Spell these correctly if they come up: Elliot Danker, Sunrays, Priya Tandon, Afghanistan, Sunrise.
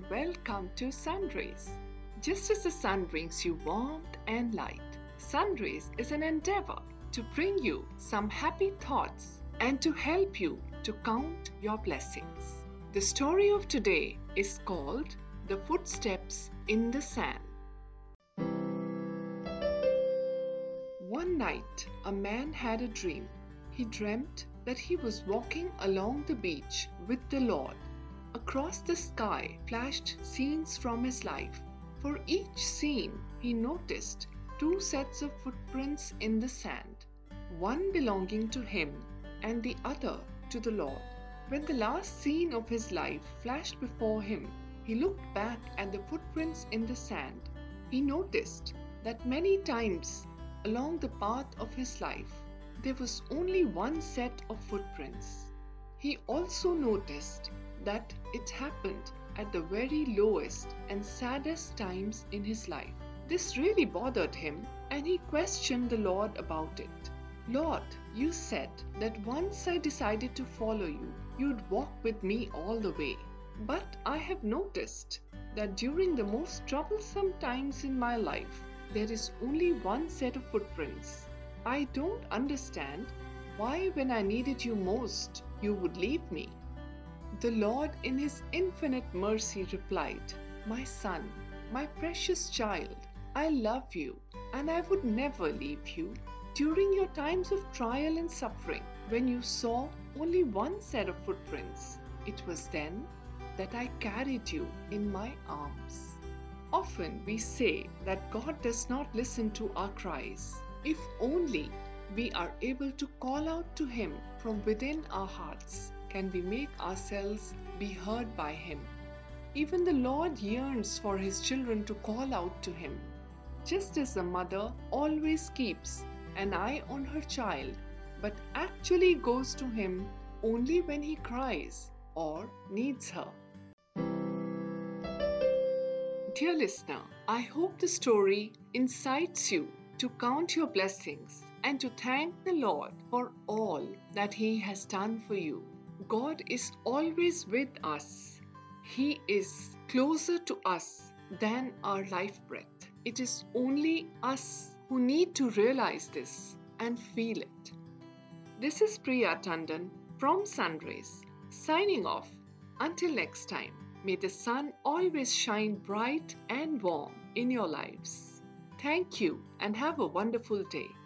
and welcome to Sunrays. Just as the sun brings you warmth and light, Sunrays is an endeavor to bring you some happy thoughts and to help you to count your blessings. The story of today is called The Footsteps in the Sand. One night, a man had a dream. He dreamt that he was walking along the beach with the Lord. Across the sky flashed scenes from his life. For each scene, he noticed two sets of footprints in the sand, one belonging to him and the other to the Lord. When the last scene of his life flashed before him, he looked back at the footprints in the sand. He noticed that many times along the path of his life, there was only one set of footprints. He also noticed that it happened at the very lowest and saddest times in his life. This really bothered him, and he questioned the Lord about it. "Lord, you said that once I decided to follow you, you'd walk with me all the way. But I have noticed that during the most troublesome times in my life, there is only one set of footprints. I don't understand why when I needed you most, you would leave me." The Lord in His infinite mercy replied, "My son, my precious child, I love you and I would never leave you. During your times of trial and suffering, when you saw only one set of footprints, it was then that I carried you in my arms." Often we say that God does not listen to our cries. If only we are able to call out to Him from within our hearts, can we make ourselves be heard by Him. Even the Lord yearns for His children to call out to Him. Just as a mother always keeps an eye on her child, but actually goes to him only when he cries or needs her. Dear listener, I hope the story incites you to count your blessings and to thank the Lord for all that He has done for you. God is always with us. He is closer to us than our life breath. It is only us who need to realize this and feel it. This is Priya Tandon from Sunrise, signing off. Until next time, may the sun always shine bright and warm in your lives. Thank you and have a wonderful day.